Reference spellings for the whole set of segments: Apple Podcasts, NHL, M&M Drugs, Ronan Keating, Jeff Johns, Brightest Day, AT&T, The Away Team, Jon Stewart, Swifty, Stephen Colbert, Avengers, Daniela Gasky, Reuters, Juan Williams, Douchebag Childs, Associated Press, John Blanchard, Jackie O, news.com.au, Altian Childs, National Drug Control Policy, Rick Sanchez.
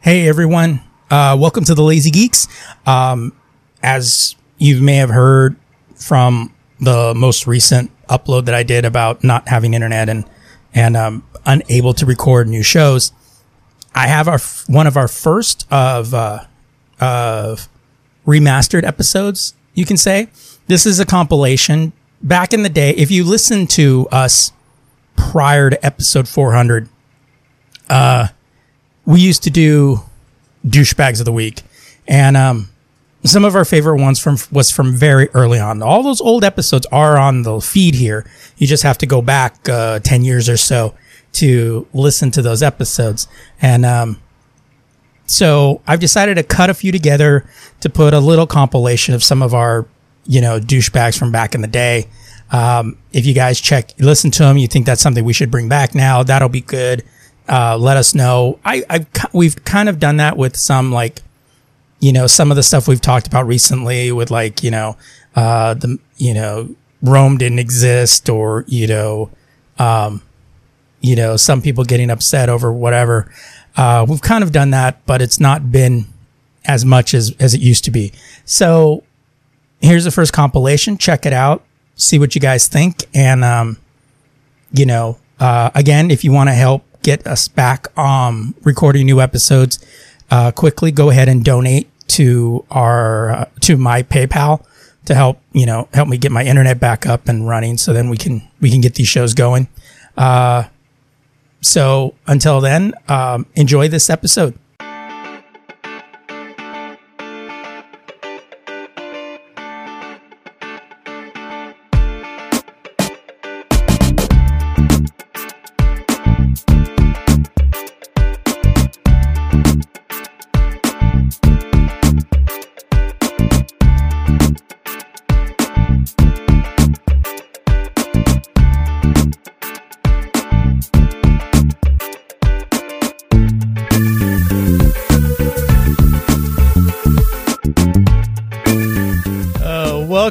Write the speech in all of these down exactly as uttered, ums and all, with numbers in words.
Hey everyone, uh, welcome to the Lazy Geeks. Um, as you may have heard from the most recent upload that I did about not having internet and and um, unable to record new shows, I have our one of our first of uh, of remastered episodes, you can say. This is a compilation. Back in the day, if you listened to us prior to episode four hundred, uh. we used to do douchebags of the week, and um, some of our favorite ones from was from very early on. All those old episodes are on the feed here. You just have to go back uh, ten years or so to listen to those episodes. And um, so I've decided to cut a few together to put a little compilation of some of our, you know, douchebags from back in the day. Um, if you guys check, listen to them, you think that's something we should bring back now, that'll be good. Uh, let us know. I, I've, we've kind of done that with some, like, you know, some of the stuff we've talked about recently with, like, you know, uh, the, you know, Rome didn't exist, or, you know, um, you know, some people getting upset over whatever. Uh, we've kind of done that, but it's not been as much as, as it used to be. So here's the first compilation. Check it out. See what you guys think. And, um, you know, uh, again, if you want to help get us back um recording new episodes uh quickly, go ahead and donate to our uh, to my PayPal to help you know help me get my internet back up and running, so then we can we can get these shows going. Uh so until then, um enjoy this episode.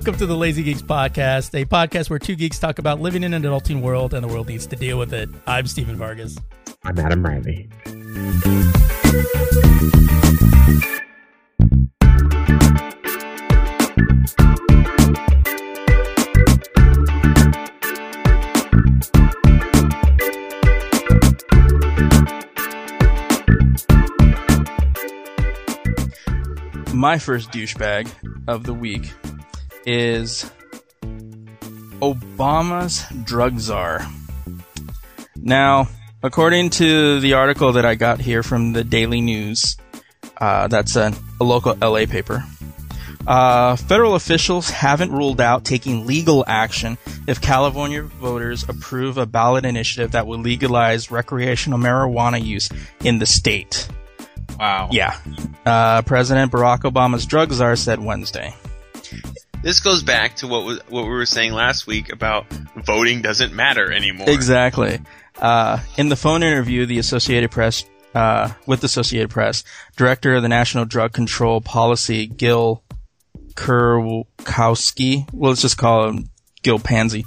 Welcome to the Lazy Geeks Podcast, a podcast where two geeks talk about living in an adulting world and the world needs to deal with it. I'm Stephen Vargas. I'm Adam Riley. My first douchebag of the week is Obama's drug czar. Now, according to the article that I got here from the Daily News, uh, that's a, a local L A paper, uh, federal officials haven't ruled out taking legal action if California voters approve a ballot initiative that would legalize recreational marijuana use in the state. Wow. Yeah. Uh, President Barack Obama's drug czar said Wednesday. This goes back to what was, what we were saying last week about voting doesn't matter anymore. Exactly. Uh, in the phone interview, the Associated Press, uh, with the Associated Press, Director of the National Drug Control Policy, Gil Kerkowski, well, let's just call him Gil Pansy,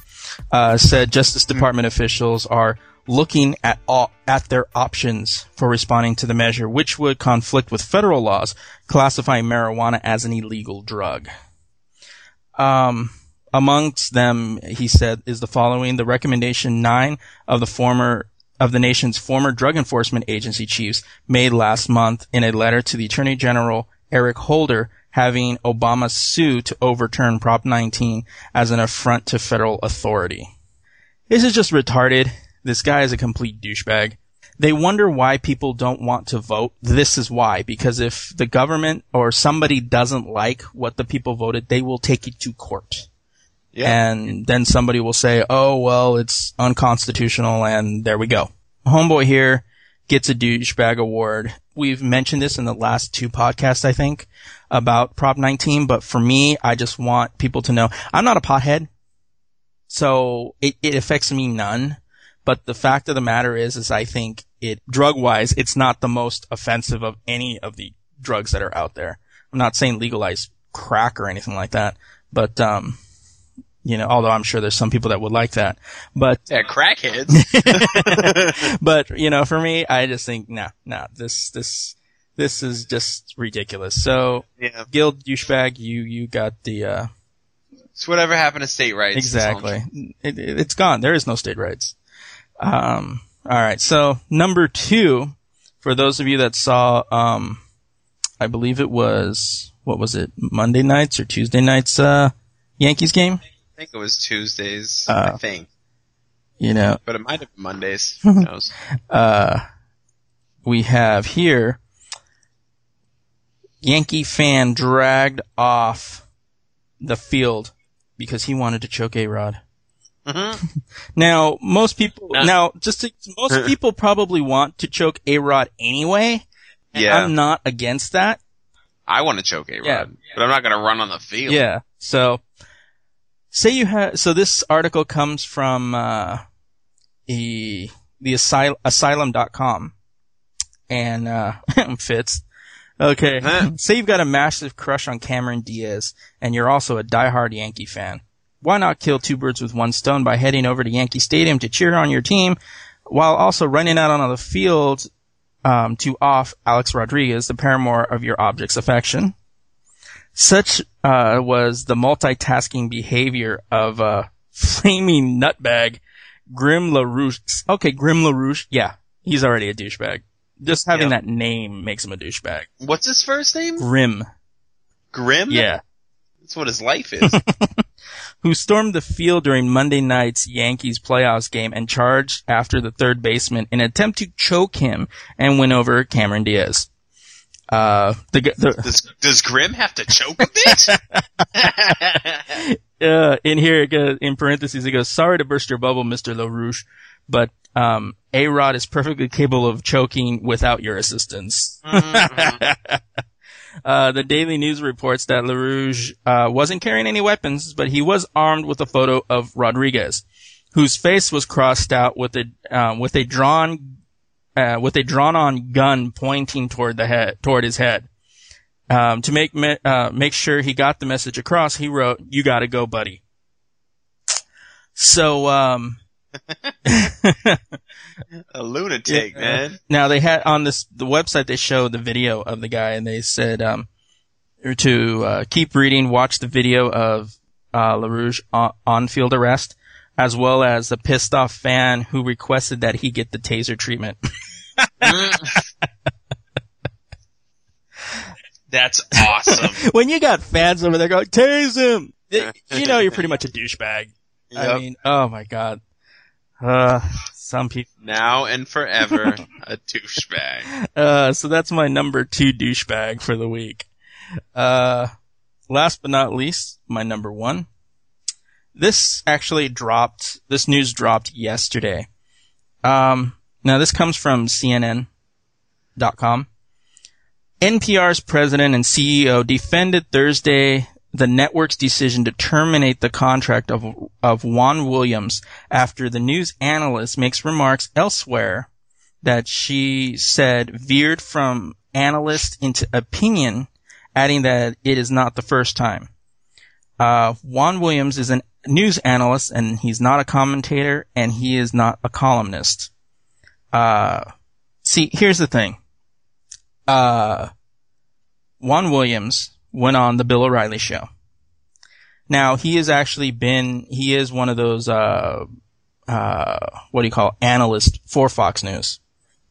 uh, said Justice Department mm-hmm. officials are looking at all, at their options for responding to the measure, which would conflict with federal laws classifying marijuana as an illegal drug. Um, amongst them, he said, is the following. The recommendation nine of the former of the nation's former drug enforcement agency chiefs made last month in a letter to the Attorney General Eric Holder, having Obama sue to overturn Prop nineteen as an affront to federal authority. This is just retarded. This guy is a complete douchebag. They wonder why people don't want to vote. This is why. Because if the government or somebody doesn't like what the people voted, they will take it to court. Yeah. And then somebody will say, oh, well, it's unconstitutional, and there we go. Homeboy here gets a douchebag award. We've mentioned this in the last two podcasts, I think, about Prop nineteen. But for me, I just want people to know I'm not a pothead, so it, it affects me none. But the fact of the matter is, is I think it, drug-wise, it's not the most offensive of any of the drugs that are out there. I'm not saying legalize crack or anything like that, but, um, you know, although I'm sure there's some people that would like that, but. Yeah, crackheads. But, you know, for me, I just think, nah, nah, this, this, this is just ridiculous. So, yeah. Guild douchebag, you, you got the, uh. It's whatever happened to state rights. Exactly. It, it, it's gone. There is no state rights. Um, all right. So number two, for those of you that saw, um, I believe it was, what was it? Monday nights or Tuesday nights, uh, Yankees game? I think it was Tuesdays. Uh, I think, you know, but it might have been Mondays. Who knows? uh, we have here Yankee fan dragged off the field because he wanted to choke A-Rod. Mm-hmm. Now, most people, no. now, just to, most people probably want to choke A-Rod anyway. Yeah. I'm not against that. I want to choke A-Rod, yeah. but I'm not going to run on the field. Yeah. So, say you have, so this article comes from, uh, the, the asylum, asylum dot com. And, uh, Fitz. Okay. Say you've got a massive crush on Cameron Diaz and you're also a diehard Yankee fan. Why not kill two birds with one stone by heading over to Yankee Stadium to cheer on your team while also running out on the field um, to off Alex Rodriguez, the paramour of your object's affection? Such uh, was the multitasking behavior of uh, flaming nutbag Grim LaRouche. Okay, Grim LaRouche. Yeah, he's already a douchebag. Just having yep. that name makes him a douchebag. What's his first name? Grim. Grim? Yeah. That's what his life is. Who stormed the field during Monday night's Yankees playoffs game and charged after the third baseman in an attempt to choke him and win over Cameron Diaz. Uh, the, the, does, does Grimm have to choke a bit? uh, in here, it goes, in parentheses, it goes, sorry to burst your bubble, Mister LaRouche, but um, A-Rod is perfectly capable of choking without your assistance. Mm-hmm. Uh, the Daily News reports that LaRouche, uh, wasn't carrying any weapons, but he was armed with a photo of Rodriguez, whose face was crossed out with a, uh, with a drawn, uh, with a drawn on gun pointing toward the head, toward his head. Um, to make, me- uh, make sure he got the message across, he wrote, "You gotta go, buddy." So, um, a lunatic, yeah, man. Now they had on this the website they showed the video of the guy, and they said um, to uh, keep reading, watch the video of uh, LaRouche on, on field arrest, as well as the pissed off fan who requested that he get the taser treatment. That's awesome. When you got fans over there going tase him, you know you're pretty much a douchebag. Yep. I mean, oh my god. Uh, some people. Now and forever, a douchebag. Uh, so that's my number two douchebag for the week. Uh, last but not least, my number one. This actually dropped, this news dropped yesterday. Um, now this comes from C N N dot com. N P R's president and C E O defended Thursday the network's decision to terminate the contract of of Juan Williams after the news analyst makes remarks elsewhere that she said veered from analyst into opinion, adding that it is not the first time. Uh, Juan Williams is a news analyst, and he's not a commentator, and he is not a columnist. Uh, see, here's the thing. Uh, Juan Williams went on the Bill O'Reilly show. Now, he has actually been, he is one of those, uh, uh, what do you call, analyst for Fox News.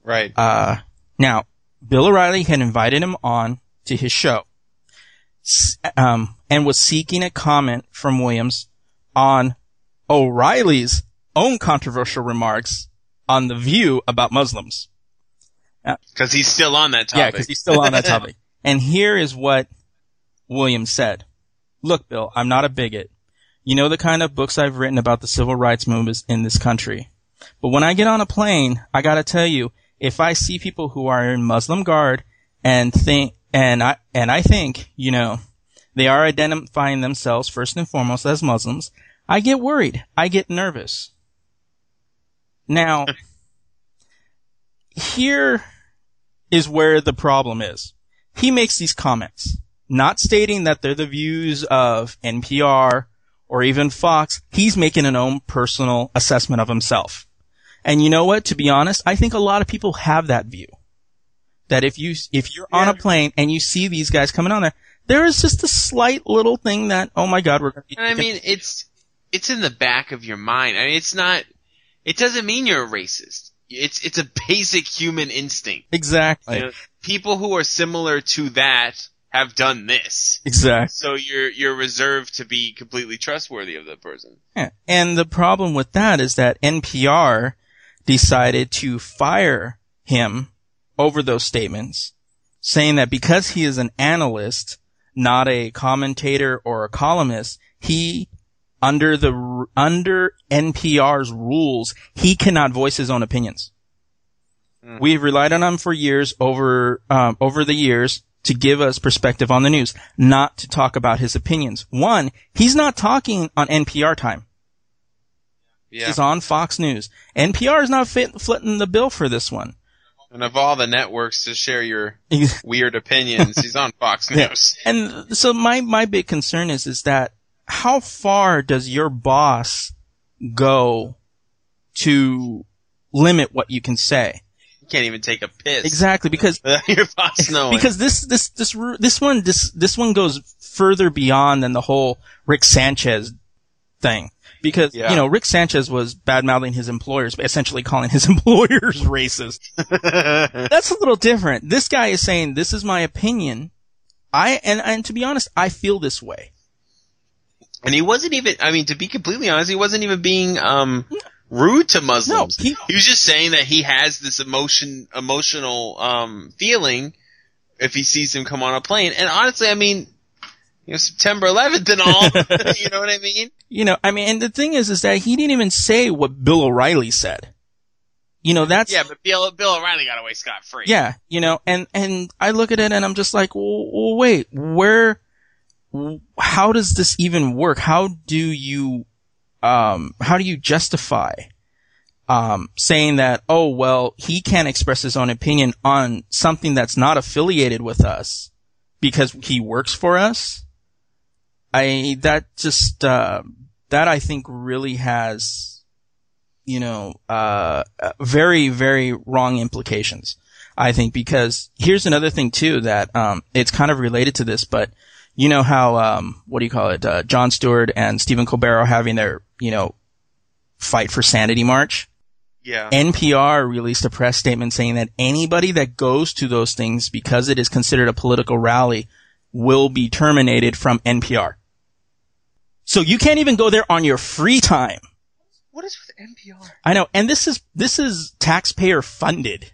Right. Uh, now, Bill O'Reilly had invited him on to his show, um, and was seeking a comment from Williams on O'Reilly's own controversial remarks on The View about Muslims. Because he's still on that topic. Yeah, because he's still on that topic. And here is what Williams said. Look, Bill, I'm not a bigot. You know the kind of books I've written about the civil rights movements in this country. But when I get on a plane, I gotta tell you, if I see people who are in Muslim garb and think, and I, and I think, you know, they are identifying themselves first and foremost as Muslims, I get worried. I get nervous. Now, here is where the problem is. He makes these comments, not stating that they're the views of N P R or even Fox. He's making an own personal assessment of himself. And you know what? To be honest, I think a lot of people have that view. That if you, if you're yeah. on a plane and you see these guys coming on there, there is just a slight little thing that, oh my God, we're going to... I mean, it's, it's in the back of your mind. I mean, it's not, it doesn't mean you're a racist. It's, it's a basic human instinct. Exactly. You know, people who are similar to that have done this. Exactly. So you're, you're reserved to be completely trustworthy of the person. Yeah. And the problem with that is that N P R decided to fire him over those statements, saying that because he is an analyst, not a commentator or a columnist, he, under the, under N P R's rules, he cannot voice his own opinions. Mm. We've relied on him for years over, um, over the years to give us perspective on the news, not to talk about his opinions. One, he's not talking on N P R time. Yeah. He's on Fox News. N P R is not fit, footing the bill for this one. And of all the networks to share your weird opinions, he's on Fox News. Yeah. And so my, my big concern is, is that how far does your boss go to limit what you can say? You can't even take a piss. Exactly, because your boss knows. Because this, this, this, this one, this, this one goes further beyond than the whole Rick Sanchez thing. Because, yeah. you know, Rick Sanchez was bad-mouthing his employers, but essentially calling his employers racist. That's a little different. This guy is saying, this is my opinion. I and, and to be honest, I feel this way. And he wasn't even – I mean, to be completely honest, he wasn't even being um, rude to Muslims. No, he, he was just saying that he has this emotion, emotional um, feeling if he sees them come on a plane. And honestly, I mean – you know, September eleventh and all, you know what I mean? You know, I mean, and the thing is, is that he didn't even say what Bill O'Reilly said. You know, that's... Yeah, but Bill, Bill O'Reilly got away scot-free. Yeah, you know, and, and I look at it and I'm just like, well, well, wait, where, how does this even work? How do you, um, how do you justify, um, saying that, oh, well, he can't express his own opinion on something that's not affiliated with us because he works for us? I, that just, uh, that I think really has, you know, uh, very, very wrong implications, I think, because here's another thing too that, um, it's kind of related to this, but you know how, um, what do you call it? Uh, Jon Stewart and Stephen Colbert are having their, you know, fight for sanity march. Yeah. N P R released a press statement saying that anybody that goes to those things because it is considered a political rally will be terminated from N P R. So you can't even go there on your free time. What is with N P R? I know, and this is this is taxpayer funded.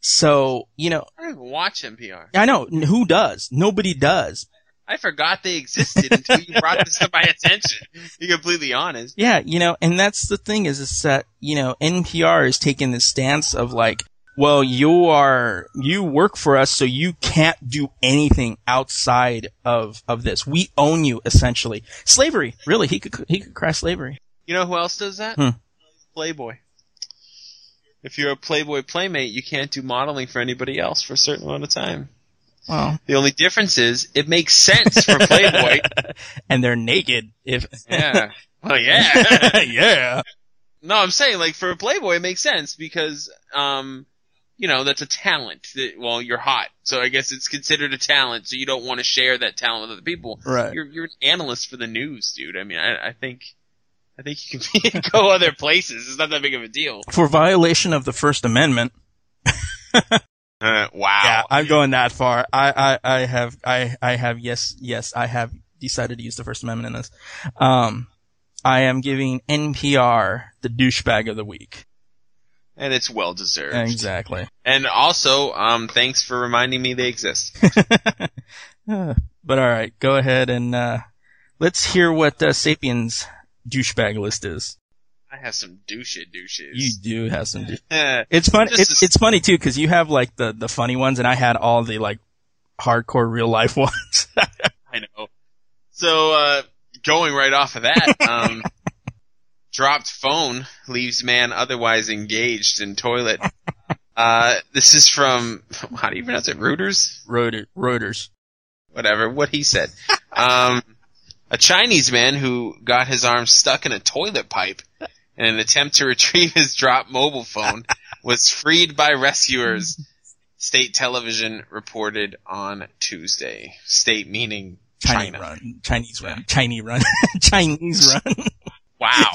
So, you know, I don't even watch N P R. I know, who does? Nobody does. I forgot they existed until you brought this to my attention. You're completely honest. Yeah, you know, and that's the thing is is that, you know, N P R is taking this stance of like, well, you are, you work for us, so you can't do anything outside of, of this. We own you, essentially. Slavery, really. He could, he could crash slavery. You know who else does that? Hmm. Playboy. If you're a Playboy playmate, you can't do modeling for anybody else for a certain amount of time. Well, the only difference is it makes sense for Playboy. And they're naked. If yeah. Well, yeah. Yeah. No, I'm saying, like, for a Playboy, it makes sense because, um, you know, that's a talent. That, well, you're hot. So I guess it's considered a talent. So you don't want to share that talent with other people. Right. You're, you're an analyst for the news, dude. I mean, I, I think I think you can go other places. It's not that big of a deal. For violation of the First Amendment. Uh, wow. Yeah, I'm going that far. I, I, I have, I, I have, yes, yes, I have decided to use the First Amendment in this. Um, I am giving N P R the douchebag of the week. And it's well deserved. Exactly. And also, um, thanks for reminding me they exist. uh, but all right, go ahead and, uh, let's hear what, uh, Sapien's douchebag list is. I have some douche douches. You do have some douche. It's funny. It's, it's funny too, because you have like the, the funny ones, and I had all the like hardcore real life ones. I know. So uh, going right off of that, um, dropped phone leaves man otherwise engaged in toilet. Uh, this is from, how do you pronounce it? Reuters. Reuters. Reuters. Whatever. What he said. Um, a Chinese man who got his arm stuck in a toilet pipe. In an attempt to retrieve his dropped mobile phone, was freed by rescuers, state television reported on Tuesday. State meaning China. Chinese run. Chinese run. Chinese run. Chinese run. Wow.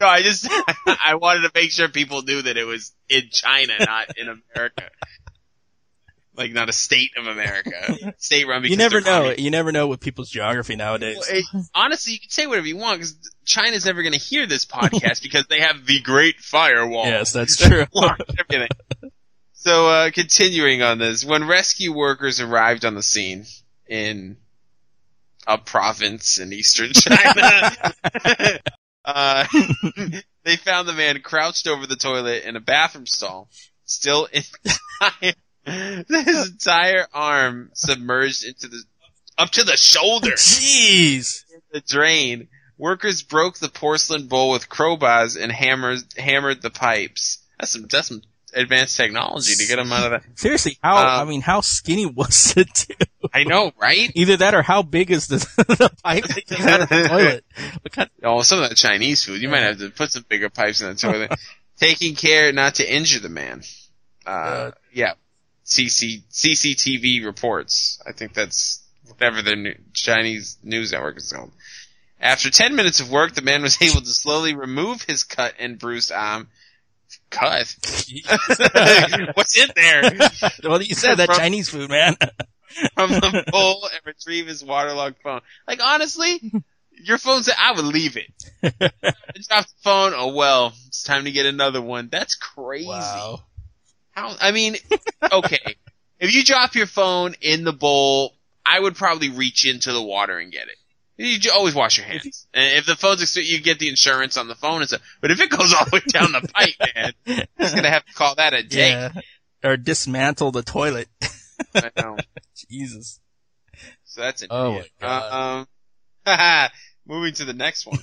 No, I just, I wanted to make sure people knew that it was in China, not in America. Like, not a state of America. State run because you never know. Running. You never know with people's geography nowadays. Well, it, honestly, you can say whatever you want because China's never going to hear this podcast because they have the Great Firewall. Yes, that's true. Everything. So, uh, continuing on this, when rescue workers arrived on the scene in a province in eastern China, uh, they found the man crouched over the toilet in a bathroom stall, still in his entire arm submerged into the up to the shoulder. Jeez! In the drain. Workers broke the porcelain bowl with crowbars and hammers hammered the pipes. That's some that's some advanced technology to get him out of that. Seriously, how um, I mean, how skinny was it? Too? I know, right? Either that or how big is the, the pipe that came out of the toilet? Look at, oh, some of that Chinese food. You might have to put some bigger pipes in the toilet. Taking care not to injure the man. Uh, uh yeah. C C T V reports. I think that's whatever the new Chinese news network is called. After ten minutes of work, the man was able to slowly remove his cut and bruised arm. Cut? What's in there? Well, you said that from, Chinese food, man. From the bowl and retrieve his waterlogged phone. Like, honestly, your phone said, I would leave it. Drop the phone. Oh, well, it's time to get another one. That's crazy. Wow. I mean, okay, if you drop your phone in the bowl, I would probably reach into the water and get it. You always wash your hands. And if the phone's – you get the insurance on the phone and stuff. But if it goes all the way down the pipe, man, it's going to have to call that a day. Yeah. Or dismantle the toilet. I know. Jesus. So that's it. Oh, my God. Uh, um, moving to the next one.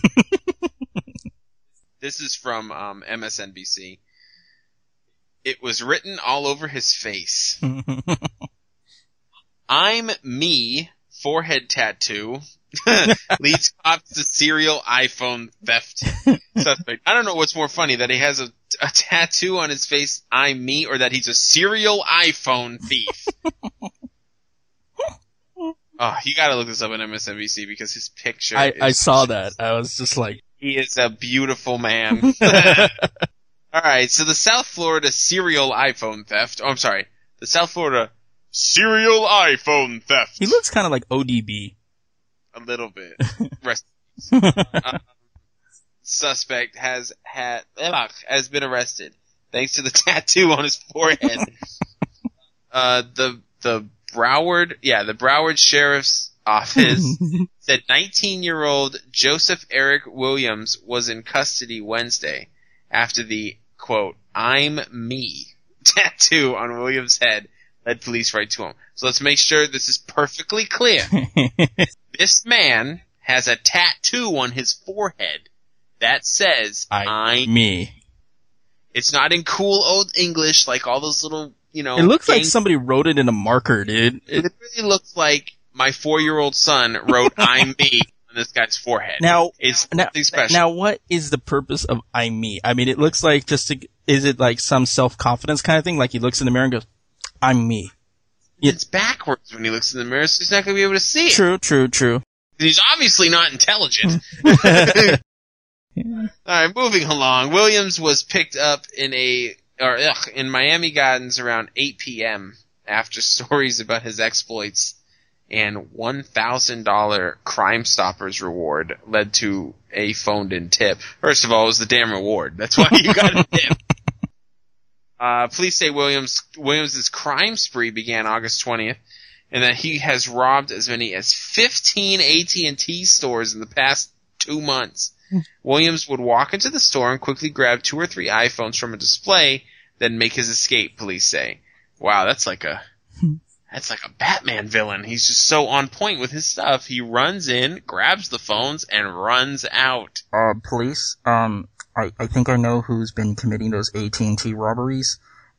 This is from um, M S N B C. It was written all over his face. I'm me, forehead tattoo, leads cops to serial iPhone theft suspect. I don't know what's more funny, that he has a, a tattoo on his face, I'm me, or that he's a serial iPhone thief. Oh, you gotta look this up on M S N B C because his picture I, is I saw just, that. I was just like... He is a beautiful man. All right, so the South Florida serial iPhone theft. Oh, I'm sorry. The South Florida serial iPhone theft. He looks kind of like O D B. A little bit. Rest um, suspect has had ugh, has been arrested thanks to the tattoo on his forehead. uh, the the Broward, yeah, the Broward Sheriff's Office said nineteen-year-old Joseph Eric Williams was in custody Wednesday after the quote, I'm me tattoo on Williams' head led police right to him. So let's make sure this is perfectly clear. This man has a tattoo on his forehead that says, I, I'm me. It's not in cool old English like all those little, you know. It looks things. Like somebody wrote it in a marker, dude. It, it really looks like my four-year-old son wrote I'm me. This guy's forehead. Now, it's now, special. Now, what is the purpose of I me? I mean, it looks like just to, is it like some self-confidence kind of thing? Like he looks in the mirror and goes, I'm me. It's, it's backwards when he looks in the mirror, so he's not going to be able to see it. True, true, true. He's obviously not intelligent. Yeah. All right, moving along. Williams was picked up in a or ugh, in Miami Gardens around eight p.m. after stories about his exploits and one thousand dollars Crime Stoppers reward led to a phoned-in tip. First of all, it was the damn reward. That's why you got a tip. Uh, police say Williams Williams' crime spree began August twentieth, and that he has robbed as many as fifteen A T and T stores in the past two months. Williams would walk into the store and quickly grab two or three iPhones from a display, then make his escape, police say. Wow, that's like a that's like a Batman villain. He's just so on point with his stuff. He runs in, grabs the phones, and runs out. Uh, police, um, I, I think I know who's been committing those A T and T robberies.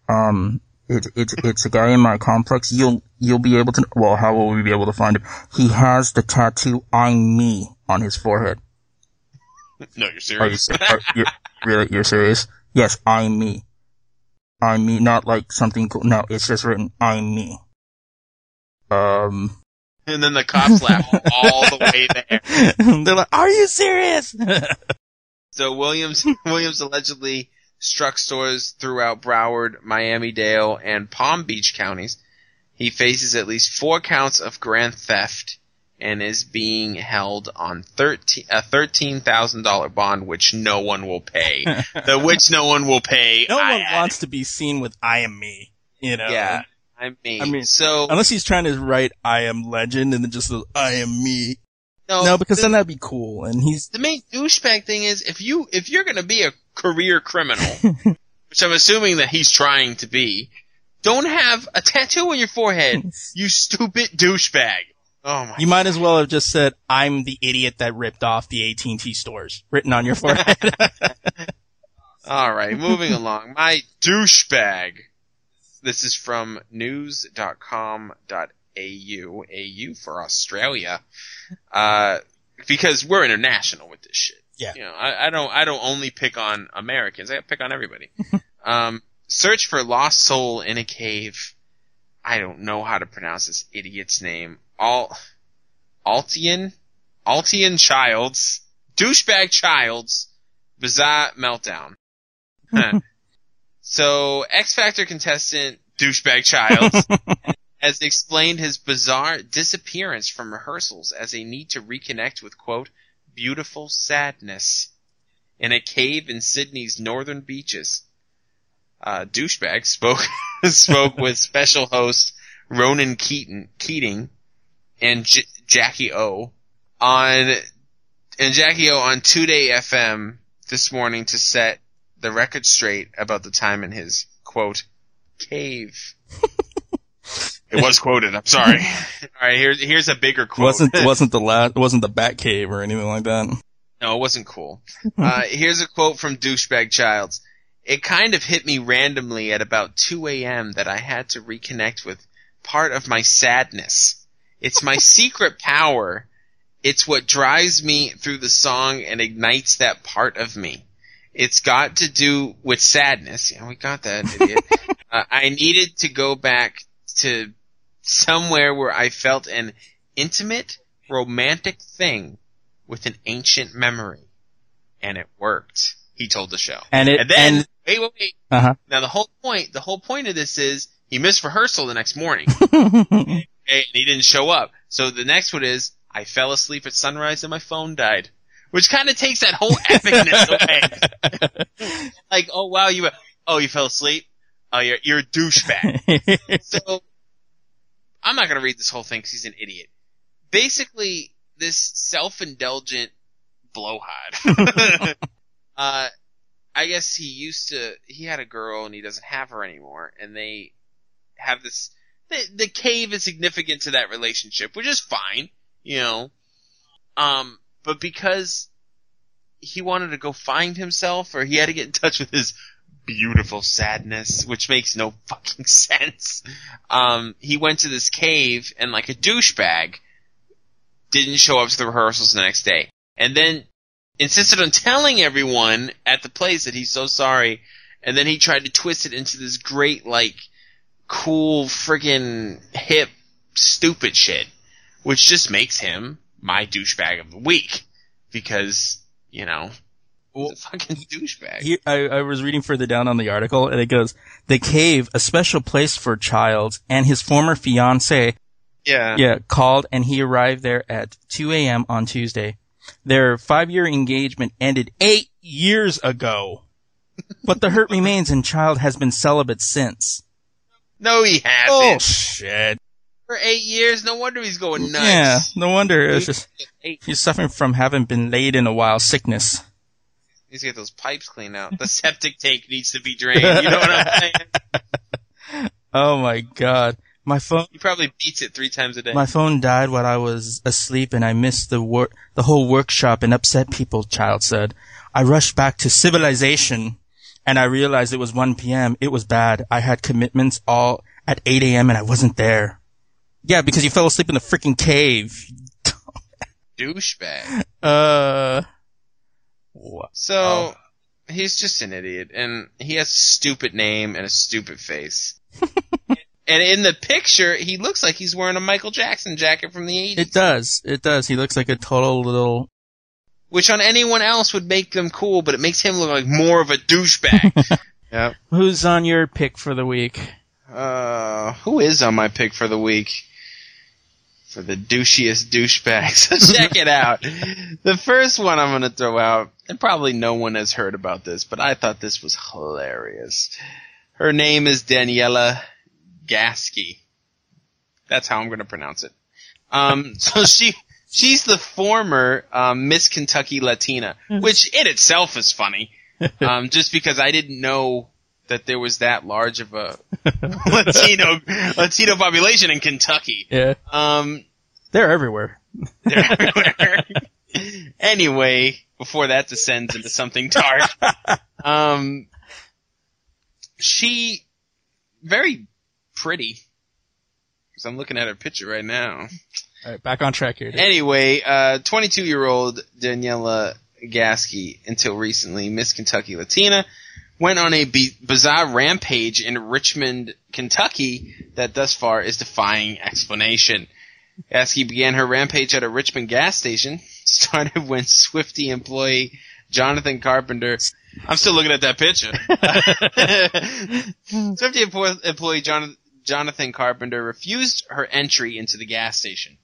Um, it, it, it's a guy in my complex. You'll, you'll be able to, well, how will we be able to find him? He has the tattoo "I'm me" on his forehead. No, you're serious. Are you, are, you're, really, you're serious? Yes, "I'm me." "I'm me," not like something cool. No, it's just written "I'm me." Um. And then the cops laugh all the way there. They're like, "Are you serious?" So Williams Williams allegedly struck stores throughout Broward, Miami-Dade, and Palm Beach counties. He faces at least four counts of grand theft and is being held on thirteen a thirteen thousand dollars bond, which no one will pay. The which no one will pay. No I, one wants to be seen with "I am me," you know. Yeah, I mean, I mean, so unless he's trying to write "I am legend" and then just says, "I am me." No, no, because the, then that'd be cool. And he's the main douchebag thing is if you if you're gonna be a career criminal, which I'm assuming that he's trying to be, don't have a tattoo on your forehead, you stupid douchebag. Oh my! You might as well have just said, "I'm the idiot that ripped off the A T and T stores," written on your forehead. All right, moving along. My douchebag. This is from news dot com dot a u, A U for Australia, uh, because we're international with this shit. Yeah. You know, I, I don't, I don't only pick on Americans. I pick on everybody. um, search for lost soul in a cave. I don't know how to pronounce this idiot's name. Al, Altian, Altian Childs, douchebag Childs, bizarre meltdown. Huh. So, X Factor contestant Douchebag Childs has explained his bizarre disappearance from rehearsals as a need to reconnect with, quote, "beautiful sadness" in a cave in Sydney's northern beaches. Uh, Douchebag spoke spoke with special host Ronan Keaton, Keating and J- Jackie O on and Jackie O on Today F M this morning to set the record straight about the time in his, quote, "cave." It was quoted. I'm sorry. All right, here's here's a bigger quote. Wasn't wasn't the last, wasn't the Bat Cave or anything like that. No, it wasn't cool. Uh, here's a quote from Douchebag Childs. "It kind of hit me randomly at about two a.m. that I had to reconnect with part of my sadness. It's my secret power. It's what drives me through the song and ignites that part of me. It's got to do with sadness." Yeah, we got that, idiot. uh, "I needed to go back to somewhere where I felt an intimate, romantic thing with an ancient memory. And it worked," he told the show. And, it, and then, and, wait, wait, wait. Uh-huh. Now, the whole point, the whole point of this is he missed rehearsal the next morning. Okay, and he didn't show up. So the next one is, "I fell asleep at sunrise and my phone died." Which kind of takes that whole epicness away. Like, oh wow, you oh you fell asleep. Oh, you're you're a douchebag. So I'm not gonna read this whole thing because he's an idiot. Basically, this self-indulgent blowhard. uh, I guess he used to. He had a girl and he doesn't have her anymore, and they have this. The, the cave is significant to that relationship, which is fine, you know. Um. But because he wanted to go find himself, or he had to get in touch with his beautiful sadness, which makes no fucking sense, um, he went to this cave and, like a douchebag, didn't show up to the rehearsals the next day. And then insisted on telling everyone at the place that he's so sorry, and then he tried to twist it into this great, like, cool, friggin' hip, stupid shit, which just makes him my douchebag of the week because, you know, well, he's a fucking douchebag. He, I, I was reading further down on the article, and it goes, The Cave, a special place for Childs and his former fiancée, yeah. yeah, called, and he arrived there at two a.m. on Tuesday. Their five-year engagement ended eight years ago, but the hurt remains, and Child has been celibate since. No, he hasn't. Oh, shit. For eight years? No wonder he's going nuts. Yeah, no wonder. It's just, he's suffering from having been laid in a while sickness. He's got those pipes cleaned out. The septic tank needs to be drained. You know what I'm saying? Oh, my God. My phone. He probably beats it three times a day. My phone died while I was asleep, and I missed the wor- the whole workshop and upset people, Child said. I rushed back to civilization, and I realized it was one p.m. It was bad. I had commitments all at eight a.m., and I wasn't there. Yeah, because you fell asleep in the freaking cave. Douchebag. Uh. What? So, oh. He's just an idiot, and he has a stupid name and a stupid face. And in the picture, he looks like he's wearing a Michael Jackson jacket from the eighties. It does. It does. He looks like a total little... Which on anyone else would make them cool, but it makes him look like more of a douchebag. Yep. Who's on your pick for the week? Uh, who is on my pick for the week? For the douchiest douchebag. So check it out. The first one I'm going to throw out, and probably no one has heard about this, but I thought this was hilarious. Her name is Daniela Gasky. That's how I'm going to pronounce it. Um, so she she's the former um, Miss Kentucky Latina, which in itself is funny, um, just because I didn't know that there was that large of a Latino Latino population in Kentucky. Yeah, um, they're everywhere. They're everywhere. Anyway, before that descends into something dark, um, she very. Pretty, because I'm looking at her picture right now. All right, back on track here. Dude. Anyway, uh, twenty-two-year-old Daniela Gasky, until recently Miss Kentucky Latina, went on a b- bizarre rampage in Richmond, Kentucky, that thus far is defying explanation. Gasky began her rampage at a Richmond gas station, started when Swifty employee Jonathan Carpenter... I'm still looking at that picture. Swifty employee John, Jonathan Carpenter refused her entry into the gas station,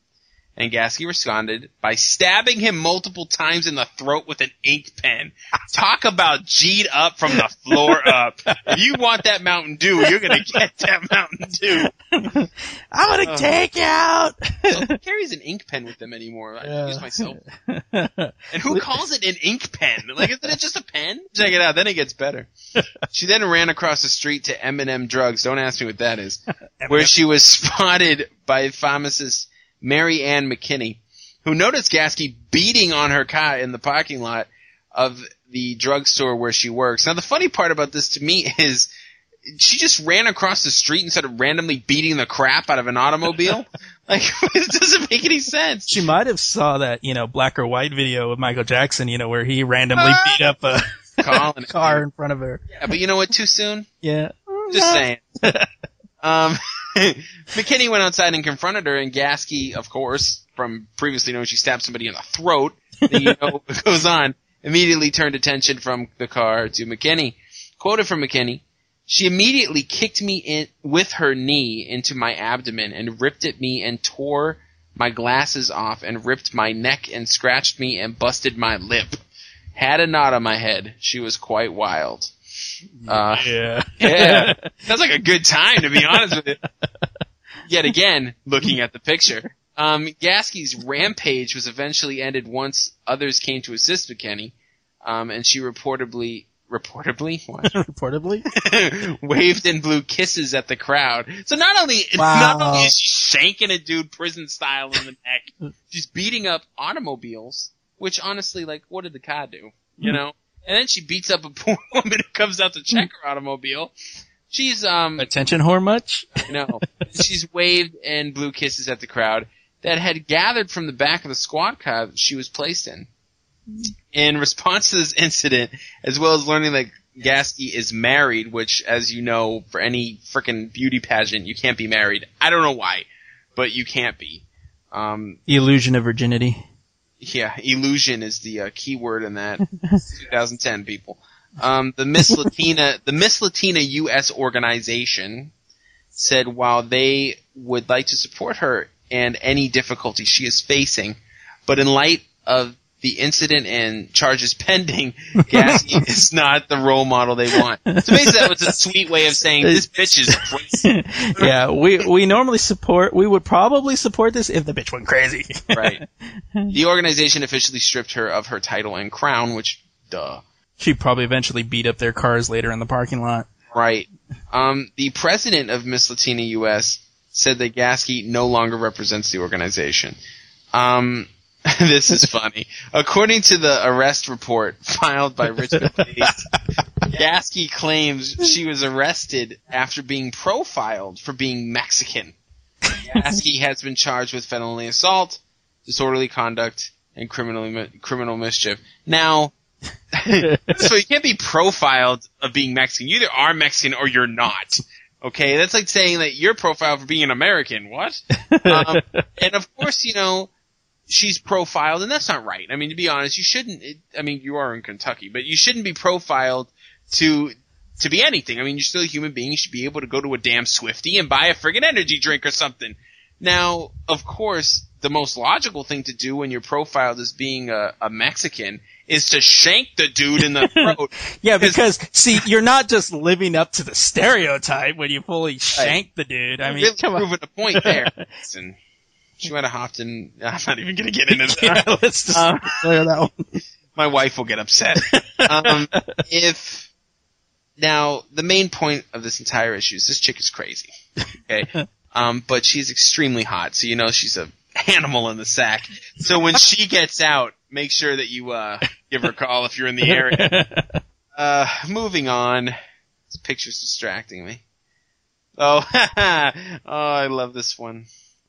and Gasky responded by stabbing him multiple times in the throat with an ink pen. Talk about G'd up from the floor up. If you want that Mountain Dew, you're going to get that Mountain Dew. I'm going to uh, take you out. So who carries an ink pen with them anymore? I yeah. use myself. And who calls it an ink pen? Like, isn't it just a pen? Check it out. Then it gets better. She then ran across the street to M and M Drugs. Don't ask me what that is. Where she was spotted by pharmacist Mary Ann McKinney, who noticed Gasky beating on her car in the parking lot of the drugstore where she works. Now, the funny part about this to me is she just ran across the street instead of randomly beating the crap out of an automobile. Like, it doesn't make any sense. She might have saw that, you know, black or white video of Michael Jackson, you know, where he randomly uh, beat up a car in front of her. Yeah, but you know what? Too soon? Yeah. Just saying. um... McKinney went outside and confronted her, and Gasky, of course, from previously knowing she stabbed somebody in the throat, then you know what goes on, immediately turned attention from the car to McKinney. Quoted from McKinney, she immediately kicked me in with her knee into my abdomen and ripped at me and tore my glasses off and ripped my neck and scratched me and busted my lip. Had a knot on my head. She was quite wild. Uh, yeah. Yeah. Sounds like a good time, to be honest with you. Yet again, looking at the picture. Um, Gasky's rampage was eventually ended once others came to assist McKinney, um, and she reportedly, reportedly? What? Reportedly? waved and blew kisses at the crowd. So not only, wow. not only is she shanking a dude prison style in the neck, she's beating up automobiles, which honestly, like, what did the car do? You know? And then she beats up a poor woman who comes out to check her automobile. She's, um... Attention whore much? No. She's waved and blew kisses at the crowd that had gathered from the back of the squad car that she was placed in. In response to this incident, as well as learning that Gasky is married, which, as you know, for any frickin' beauty pageant, you can't be married. I don't know why, but you can't be. Um... The illusion of virginity. Yeah, illusion is the uh, key word in that. twenty ten people. Um, the Miss Latina, the Miss Latina U S organization said while they would like to support her and any difficulty she is facing, but in light of the incident and charges pending, Gasky is not the role model they want. So basically that was a sweet way of saying this bitch is crazy. Yeah, we we normally support, we would probably support this if the bitch went crazy. Right. The organization officially stripped her of her title and crown, which, duh. She probably eventually beat up their cars later in the parking lot. Right. Um, the president of Miss Latina U S said that Gasky no longer represents the organization. Um... This is funny. According to the arrest report filed by Richmond police, Gasky claims she was arrested after being profiled for being Mexican. Gasky has been charged with felony assault, disorderly conduct, and criminal criminal mischief. Now, so you can't be profiled of being Mexican. You either are Mexican or you're not. Okay, that's like saying that you're profiled for being an American. What? Um, and of course, you know, she's profiled, and that's not right. I mean, to be honest, you shouldn't – I mean, you are in Kentucky, but you shouldn't be profiled to to be anything. I mean, you're still a human being. You should be able to go to a damn Swifty and buy a friggin' energy drink or something. Now, of course, the most logical thing to do when you're profiled as being a, a Mexican is to shank the dude in the throat. Yeah, because, see, you're not just living up to the stereotype when you fully shank I, the dude. I mean, really proving a point there. Listen. She might have hopped in. I'm not even going to get into that. Yeah, let's just um, clear that one. My wife will get upset. Um, if now the main point of this entire issue is this chick is crazy, okay? Um, but she's extremely hot, so you know she's an animal in the sack. So when she gets out, make sure that you uh, give her a call if you're in the area. Uh, moving on, this picture's distracting me. Oh, oh, I love this one.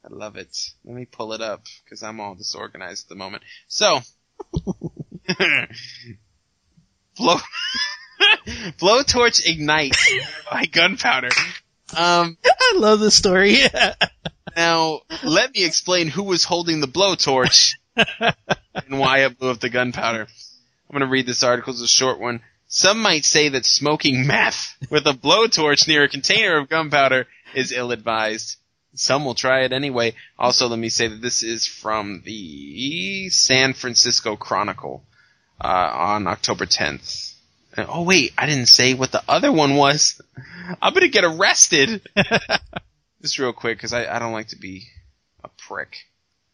I love it. Let me pull it up because I'm all disorganized at the moment. So, blow, blowtorch ignite by gunpowder. Um, I love this story. Yeah. Now, let me explain who was holding the blowtorch and why it blew up the gunpowder. I'm going to read this article. It's a short one. Some might say that smoking meth with a blowtorch near a container of gunpowder is ill-advised. Some will try it anyway. Also, let me say that this is from the San Francisco Chronicle uh, on October tenth. And, oh, wait. I didn't say what the other one was. I'm going to get arrested. Just real quick because I, I don't like to be a prick.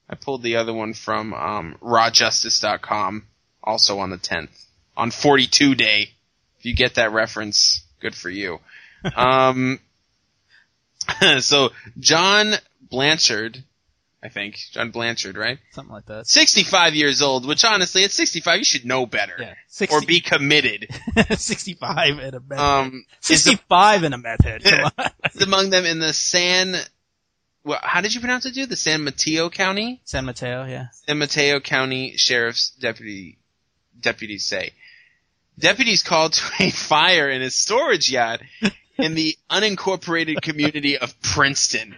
I pulled the other one from um, raw justice dot com, also on the tenth, on forty-two day. If you get that reference, good for you. Um So, John Blanchard, I think. John Blanchard, right? Something like that. sixty-five years old, which honestly, at sixty-five, you should know better. Yeah, sixty Or be committed. sixty-five and a meth um, sixty-five and a meth head. Come on. It's among them in the San, well, how did you pronounce it, dude? The San Mateo County? San Mateo, yeah. San Mateo County Sheriff's deputy, deputies say. Deputies called to a fire in his storage yard in the unincorporated community of Princeton,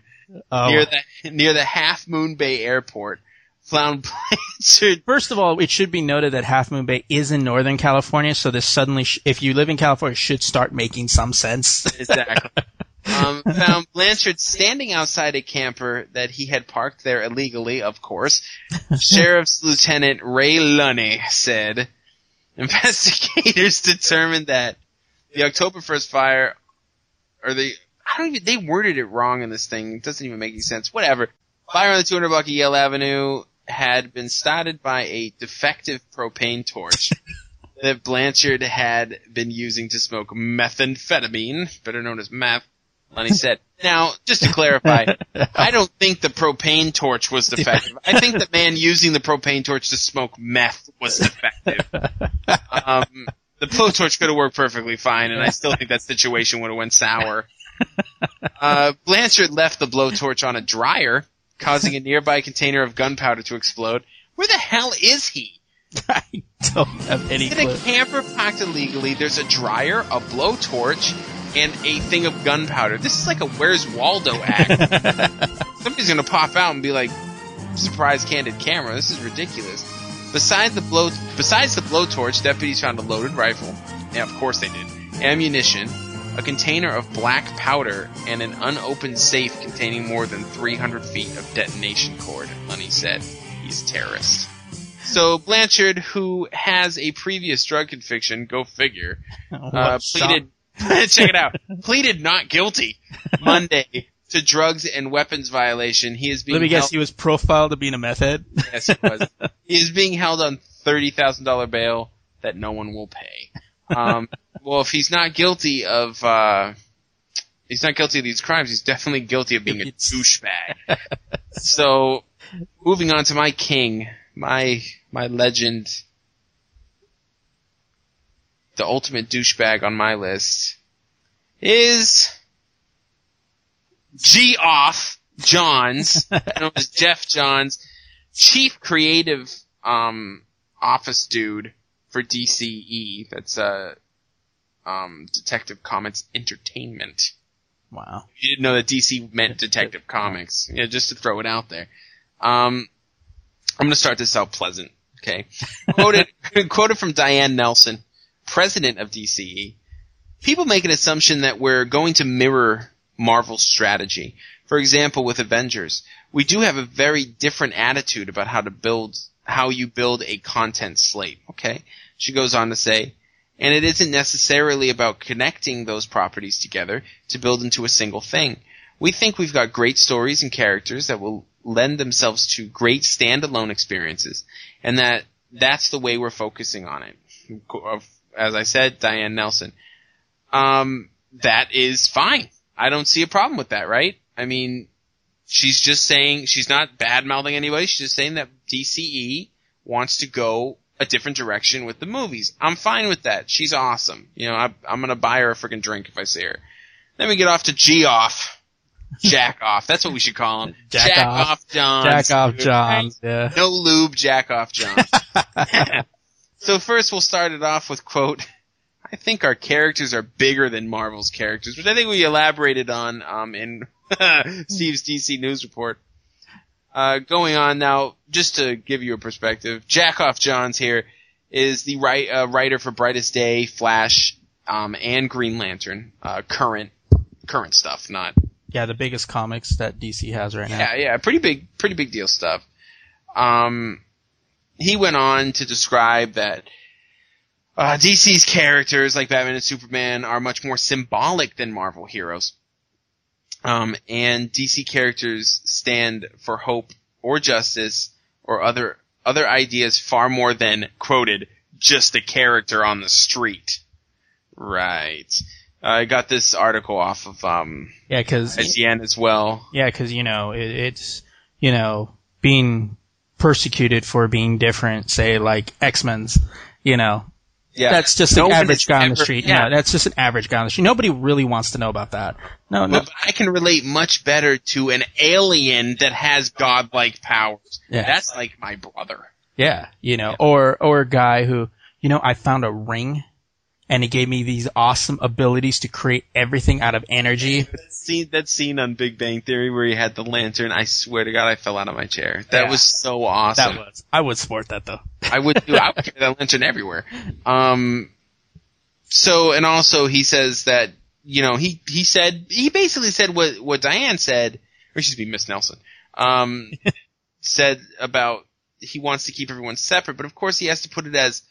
oh. near the near the Half Moon Bay Airport, found Blanchard. First of all, it should be noted that Half Moon Bay is in Northern California, so this suddenly, sh- if you live in California, it should start making some sense. Exactly. Um, found Blanchard standing outside a camper that he had parked there illegally, of course. Sheriff's Lieutenant Ray Lunny said investigators determined that the October first fire. Or they, I don't even, they worded it wrong in this thing. It doesn't even make any sense. Whatever. Fire on the two hundred block of Yale Avenue had been started by a defective propane torch that Blanchard had been using to smoke methamphetamine, better known as meth, Lenny said. Now, just to clarify, I don't think the propane torch was defective. I think the man using the propane torch to smoke meth was defective. Um, The blowtorch could have worked perfectly fine, and I still think that situation would have went sour. Uh, Blanchard left the blowtorch on a dryer, causing a nearby container of gunpowder to explode. Where the hell is he? I don't have any clue. He's in a camper packed illegally. There's a dryer, a blowtorch, and a thing of gunpowder. This is like a Where's Waldo act. Somebody's going to pop out and be like, surprise candid camera. This is ridiculous. Besides the blow, besides the blowtorch, deputies found a loaded rifle. Yeah, of course they did. Ammunition, a container of black powder, and an unopened safe containing more than three hundred feet of detonation cord. Lenny said, he's a terrorist. So Blanchard, who has a previous drug conviction, go figure, uh, pleaded, check it out, pleaded not guilty Monday to drugs and weapons violation. He is being Let me held- guess, he was profiled to being a meth head? Yes, he was. He is being held on thirty thousand dollars bail that no one will pay. Um, well, if he's not guilty of, uh, he's not guilty of these crimes, he's definitely guilty of being a douchebag. So, moving on to my king, my, my legend, the ultimate douchebag on my list is G. Off Johns, known as Jeff Johns, chief creative, um, office dude for D C E, that's uh, um, Detective Comics Entertainment. Wow. You didn't know that D C meant Detective Comics. Yeah, just to throw it out there. Um, I'm going to start this out pleasant, okay? Quoted, quoted from Diane Nelson, president of D C E. People make an assumption that we're going to mirror Marvel's strategy. For example, with Avengers, we do have a very different attitude about how to build how you build a content slate, okay? She goes on to say, and it isn't necessarily about connecting those properties together to build into a single thing. We think we've got great stories and characters that will lend themselves to great standalone experiences, and that that's the way we're focusing on it. As I said, Diane Nelson. Um, that is fine. I don't see a problem with that, right? I mean, she's just saying – she's not bad-mouthing anybody. She's just saying that D C E wants to go a different direction with the movies. I'm fine with that. She's awesome. You know, I, I'm going to buy her a freaking drink if I see her. Then we get off to G-Off. Jack-Off. That's what we should call him. Jack-Off Jack off Johns. Jack-Off Johns, yeah. No lube, Jack-Off Johns. So first we'll start it off with, quote, I think our characters are bigger than Marvel's characters, which I think we elaborated on um, in – Steve's D C News Report. Uh, going on now, just to give you a perspective, Jack Off Johns here is the right, uh, writer for Brightest Day, Flash, um, and Green Lantern. Uh, current, current stuff, not. Yeah, the biggest comics that D C has right now. Yeah, yeah, pretty big, pretty big deal stuff. Um, he went on to describe that uh, D C's characters, like Batman and Superman, are much more symbolic than Marvel heroes. Um, and D C characters stand for hope or justice or other other ideas far more than, quoted, just a character on the street. Right. Uh, I got this article off of um yeah, cause, I C N as well. Yeah, because, you know, it, it's, you know, being persecuted for being different, say, like X-Men's, you know. Yeah. That's just no an average guy ever, on the street. Yeah. No, that's just an average guy on the street. Nobody really wants to know about that. No, no. But I can relate much better to an alien that has godlike powers. Yeah. That's like my brother. Yeah, you know, yeah. or or a guy who, you know, I found a ring, and it gave me these awesome abilities to create everything out of energy. That scene, that scene on Big Bang Theory where he had the lantern, I swear to God, I fell out of my chair. That yeah, was so awesome. That was. I would sport that, though. I would do. I would carry that lantern everywhere. Um. So, and also he says that, you know, he, he said, he basically said what, what Diane said, or excuse me, Miss Nelson, um, said about he wants to keep everyone separate, but of course he has to put it as,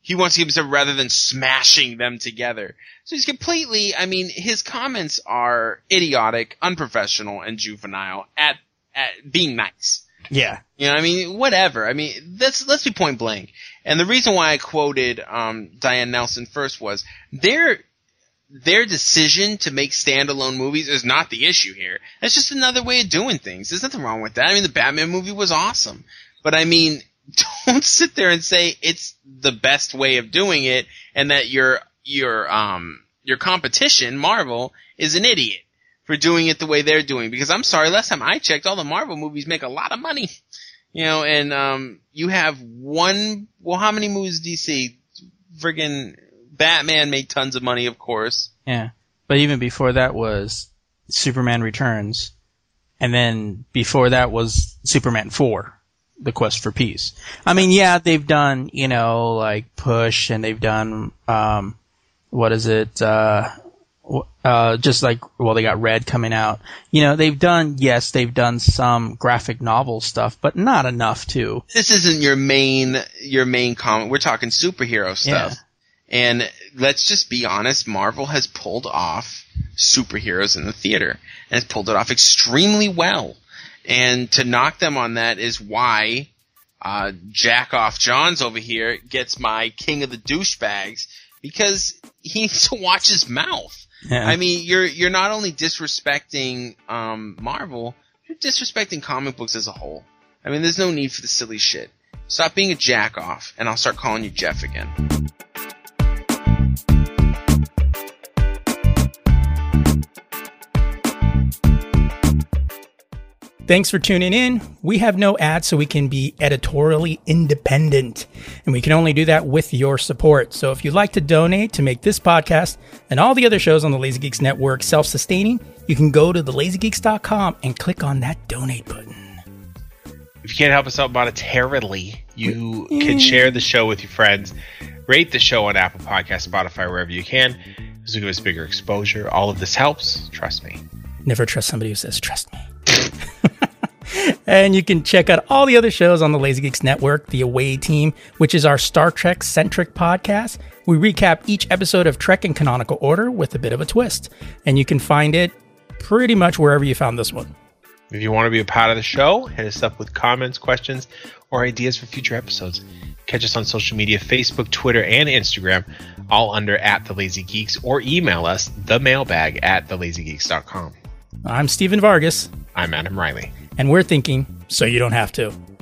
he wants to keep them rather than smashing them together. So he's completely – I mean, his comments are idiotic, unprofessional, and juvenile at, at being nice. Yeah. You know what I mean? Whatever. I mean, that's, let's be point blank. And the reason why I quoted um, Diane Nelson first was their their decision to make standalone movies is not the issue here. That's just another way of doing things. There's nothing wrong with that. I mean, the Batman movie was awesome. But I mean – don't sit there and say it's the best way of doing it, and that your your um your competition, Marvel, is an idiot for doing it the way they're doing. Because I'm sorry, last time I checked, all the Marvel movies make a lot of money, you know. And um, you have one. Well, how many movies do you see? Friggin' Batman made tons of money, of course. Yeah, but even before that was Superman Returns, and then before that was Superman four. the quest for peace. I mean, yeah, they've done, you know, like Push, and they've done um, what is it? Uh, uh, just like, well, they got Red coming out. You know, they've done yes, they've done some graphic novel stuff, but not enough to. This isn't your main your main comic. We're talking superhero stuff. Yeah. And let's just be honest, Marvel has pulled off superheroes in the theater, and has pulled it off extremely well. And to knock them on that is why uh, Jack Off Johns over here gets my King of the Douchebags, because he needs to watch his mouth. Yeah. I mean, you're you're not only disrespecting um, Marvel, you're disrespecting comic books as a whole. I mean, there's no need for the silly shit. Stop being a jack off, and I'll start calling you Jeff again. Thanks for tuning in. We have no ads, so we can be editorially independent, and we can only do that with your support. So if you'd like to donate to make this podcast and all the other shows on the Lazy Geeks Network self-sustaining, you can go to the lazy geeks dot com and click on that donate button. If you can't help us out monetarily, you can share the show with your friends, rate the show on Apple Podcasts, Spotify, wherever you can. This will give us bigger exposure. All of this helps. Trust me. Never trust somebody who says, trust me. And you can check out all the other shows on the Lazy Geeks Network, The Away Team, which is our Star Trek-centric podcast. We recap each episode of Trek in canonical order with a bit of a twist. And you can find it pretty much wherever you found this one. If you want to be a part of the show, hit us up with comments, questions, or ideas for future episodes. Catch us on social media, Facebook, Twitter, and Instagram, all under at The Lazy Geeks, or email us, themailbag at the lazy geeks dot com. I'm Stephen Vargas. I'm Adam Riley. And we're thinking, so you don't have to.